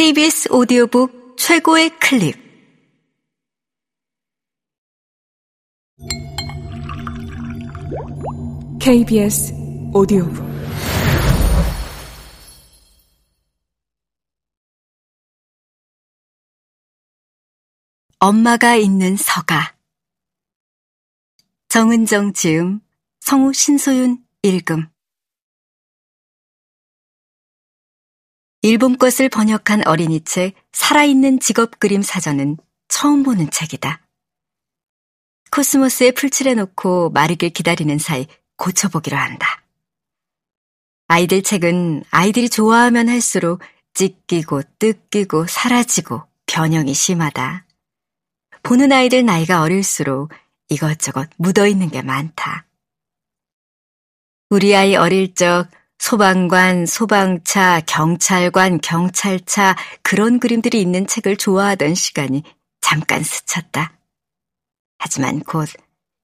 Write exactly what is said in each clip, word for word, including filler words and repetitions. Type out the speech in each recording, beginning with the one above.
케이비에스 오디오북 최고의 클립. 케이비에스 오디오북 엄마가 있는 서가. 정은정 지음, 성우 신소윤 읽음. 일본 것을 번역한 어린이책 살아있는 직업 그림 사전은 처음 보는 책이다. 코스모스에 풀칠해놓고 마르길 기다리는 사이 고쳐보기로 한다. 아이들 책은 아이들이 좋아하면 할수록 찢기고 뜯기고 사라지고 변형이 심하다. 보는 아이들 나이가 어릴수록 이것저것 묻어있는 게 많다. 우리 아이 어릴 적 소방관, 소방차, 경찰관, 경찰차 그런 그림들이 있는 책을 좋아하던 시간이 잠깐 스쳤다. 하지만 곧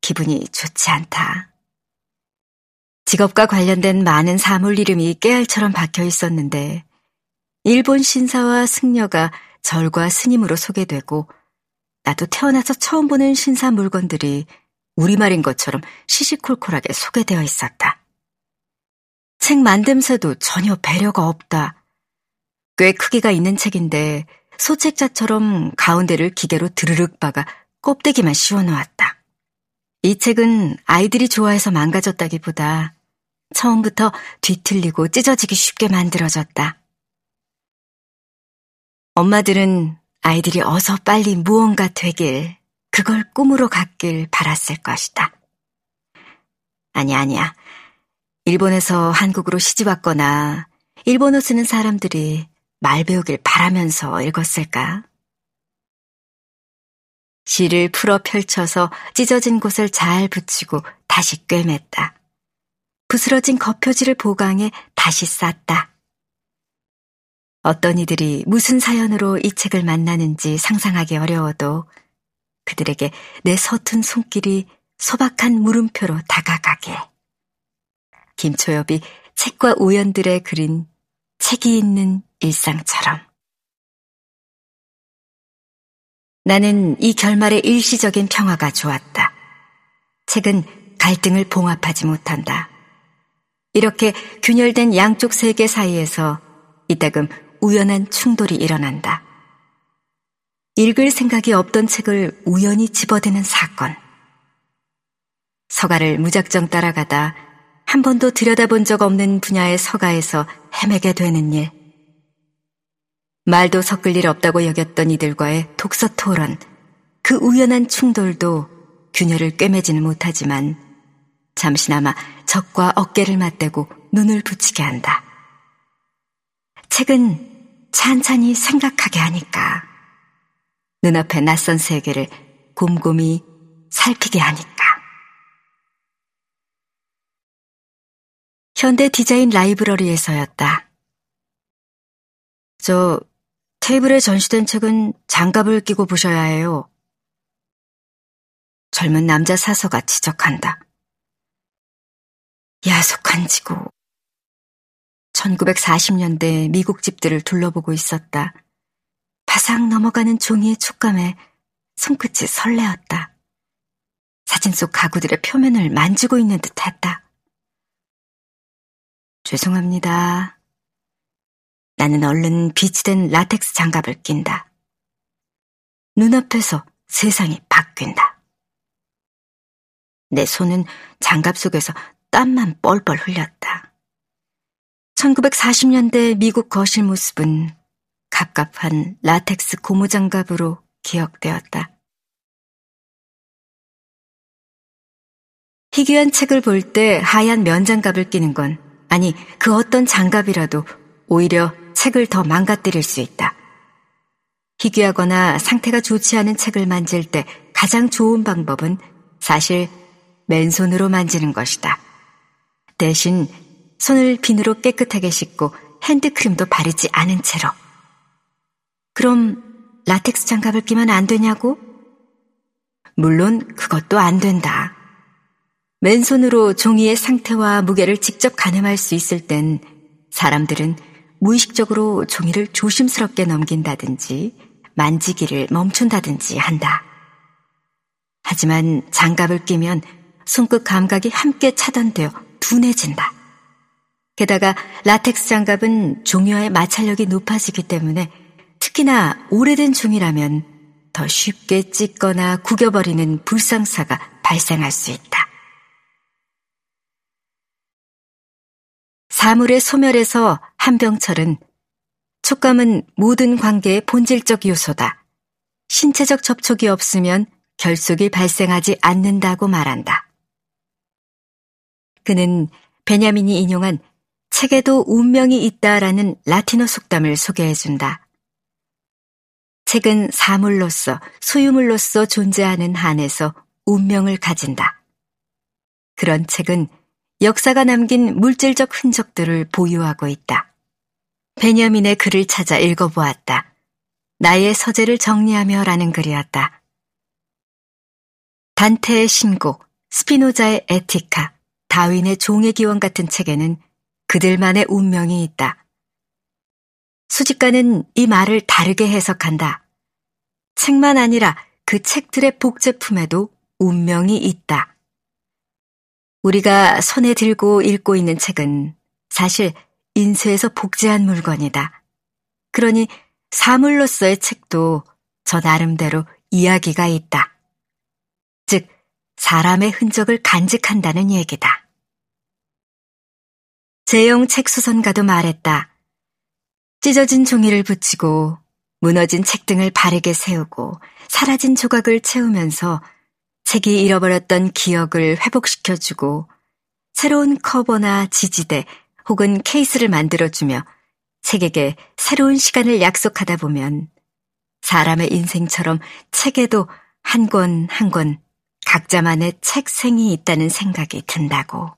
기분이 좋지 않다. 직업과 관련된 많은 사물 이름이 깨알처럼 박혀 있었는데 일본 신사와 승려가 절과 스님으로 소개되고 나도 태어나서 처음 보는 신사 물건들이 우리말인 것처럼 시시콜콜하게 소개되어 있었다. 책 만듦새도 전혀 배려가 없다. 꽤 크기가 있는 책인데 소책자처럼 가운데를 기계로 드르륵 박아 껍데기만 씌워놓았다. 이 책은 아이들이 좋아해서 망가졌다기보다 처음부터 뒤틀리고 찢어지기 쉽게 만들어졌다. 엄마들은 아이들이 어서 빨리 무언가 되길, 그걸 꿈으로 갖길 바랐을 것이다. 아니 아니야. 일본에서 한국으로 시집 왔거나 일본어 쓰는 사람들이 말 배우길 바라면서 읽었을까? 실을 풀어 펼쳐서 찢어진 곳을 잘 붙이고 다시 꿰맸다. 부스러진 겉표지를 보강해 다시 쌌다. 어떤 이들이 무슨 사연으로 이 책을 만나는지 상상하기 어려워도 그들에게 내 서툰 손길이 소박한 물음표로 다가가게. 김초엽이 책과 우연들에 그린 책이 있는 일상처럼. 나는 이 결말의 일시적인 평화가 좋았다. 책은 갈등을 봉합하지 못한다. 이렇게 균열된 양쪽 세계 사이에서 이따금 우연한 충돌이 일어난다. 읽을 생각이 없던 책을 우연히 집어드는 사건. 서가를 무작정 따라가다 한 번도 들여다본 적 없는 분야의 서가에서 헤매게 되는 일. 말도 섞을 일 없다고 여겼던 이들과의 독서 토론, 그 우연한 충돌도 균열을 꿰매지는 못하지만 잠시나마 적과 어깨를 맞대고 눈을 붙이게 한다. 책은 찬찬히 생각하게 하니까, 눈앞에 낯선 세계를 곰곰이 살피게 하니까. 현대 디자인 라이브러리에서였다. 저 테이블에 전시된 책은 장갑을 끼고 보셔야 해요. 젊은 남자 사서가 지적한다. 야속한 지구. 천구백사십 년대 미국 집들을 둘러보고 있었다. 바삭 넘어가는 종이의 촉감에 손끝이 설레었다. 사진 속 가구들의 표면을 만지고 있는 듯했다. 죄송합니다. 나는 얼른 비치된 라텍스 장갑을 낀다. 눈앞에서 세상이 바뀐다. 내 손은 장갑 속에서 땀만 뻘뻘 흘렸다. 천구백사십 년대 미국 거실 모습은 갑갑한 라텍스 고무장갑으로 기억되었다. 희귀한 책을 볼 때 하얀 면장갑을 끼는 건, 아니, 그 어떤 장갑이라도 오히려 책을 더 망가뜨릴 수 있다. 희귀하거나 상태가 좋지 않은 책을 만질 때 가장 좋은 방법은 사실 맨손으로 만지는 것이다. 대신 손을 비누로 깨끗하게 씻고 핸드크림도 바르지 않은 채로. 그럼 라텍스 장갑을 끼면 안 되냐고? 물론 그것도 안 된다. 맨손으로 종이의 상태와 무게를 직접 가늠할 수 있을 땐 사람들은 무의식적으로 종이를 조심스럽게 넘긴다든지 만지기를 멈춘다든지 한다. 하지만 장갑을 끼면 손끝 감각이 함께 차단되어 둔해진다. 게다가 라텍스 장갑은 종이와의 마찰력이 높아지기 때문에 특히나 오래된 종이라면 더 쉽게 찢거나 구겨버리는 불상사가 발생할 수 있다. 사물의 소멸에서 한병철은 촉감은 모든 관계의 본질적 요소다. 신체적 접촉이 없으면 결속이 발생하지 않는다고 말한다. 그는 베냐민이 인용한 책에도 운명이 있다라는 라틴어 속담을 소개해준다. 책은 사물로서, 소유물로서 존재하는 한에서 운명을 가진다. 그런 책은 역사가 남긴 물질적 흔적들을 보유하고 있다. 베냐민의 글을 찾아 읽어보았다. 나의 서재를 정리하며 라는 글이었다. 단테의 신곡, 스피노자의 에티카, 다윈의 종의 기원 같은 책에는 그들만의 운명이 있다. 수집가는 이 말을 다르게 해석한다. 책만 아니라 그 책들의 복제품에도 운명이 있다. 우리가 손에 들고 읽고 있는 책은 사실 인쇄해서 복제한 물건이다. 그러니 사물로서의 책도 저 나름대로 이야기가 있다. 즉, 사람의 흔적을 간직한다는 얘기다. 재영 책수선가도 말했다. 찢어진 종이를 붙이고 무너진 책 등을 바르게 세우고 사라진 조각을 채우면서 책이 잃어버렸던 기억을 회복시켜주고 새로운 커버나 지지대 혹은 케이스를 만들어주며 책에게 새로운 시간을 약속하다 보면 사람의 인생처럼 책에도 한 권 한 권 각자만의 책생이 있다는 생각이 든다고.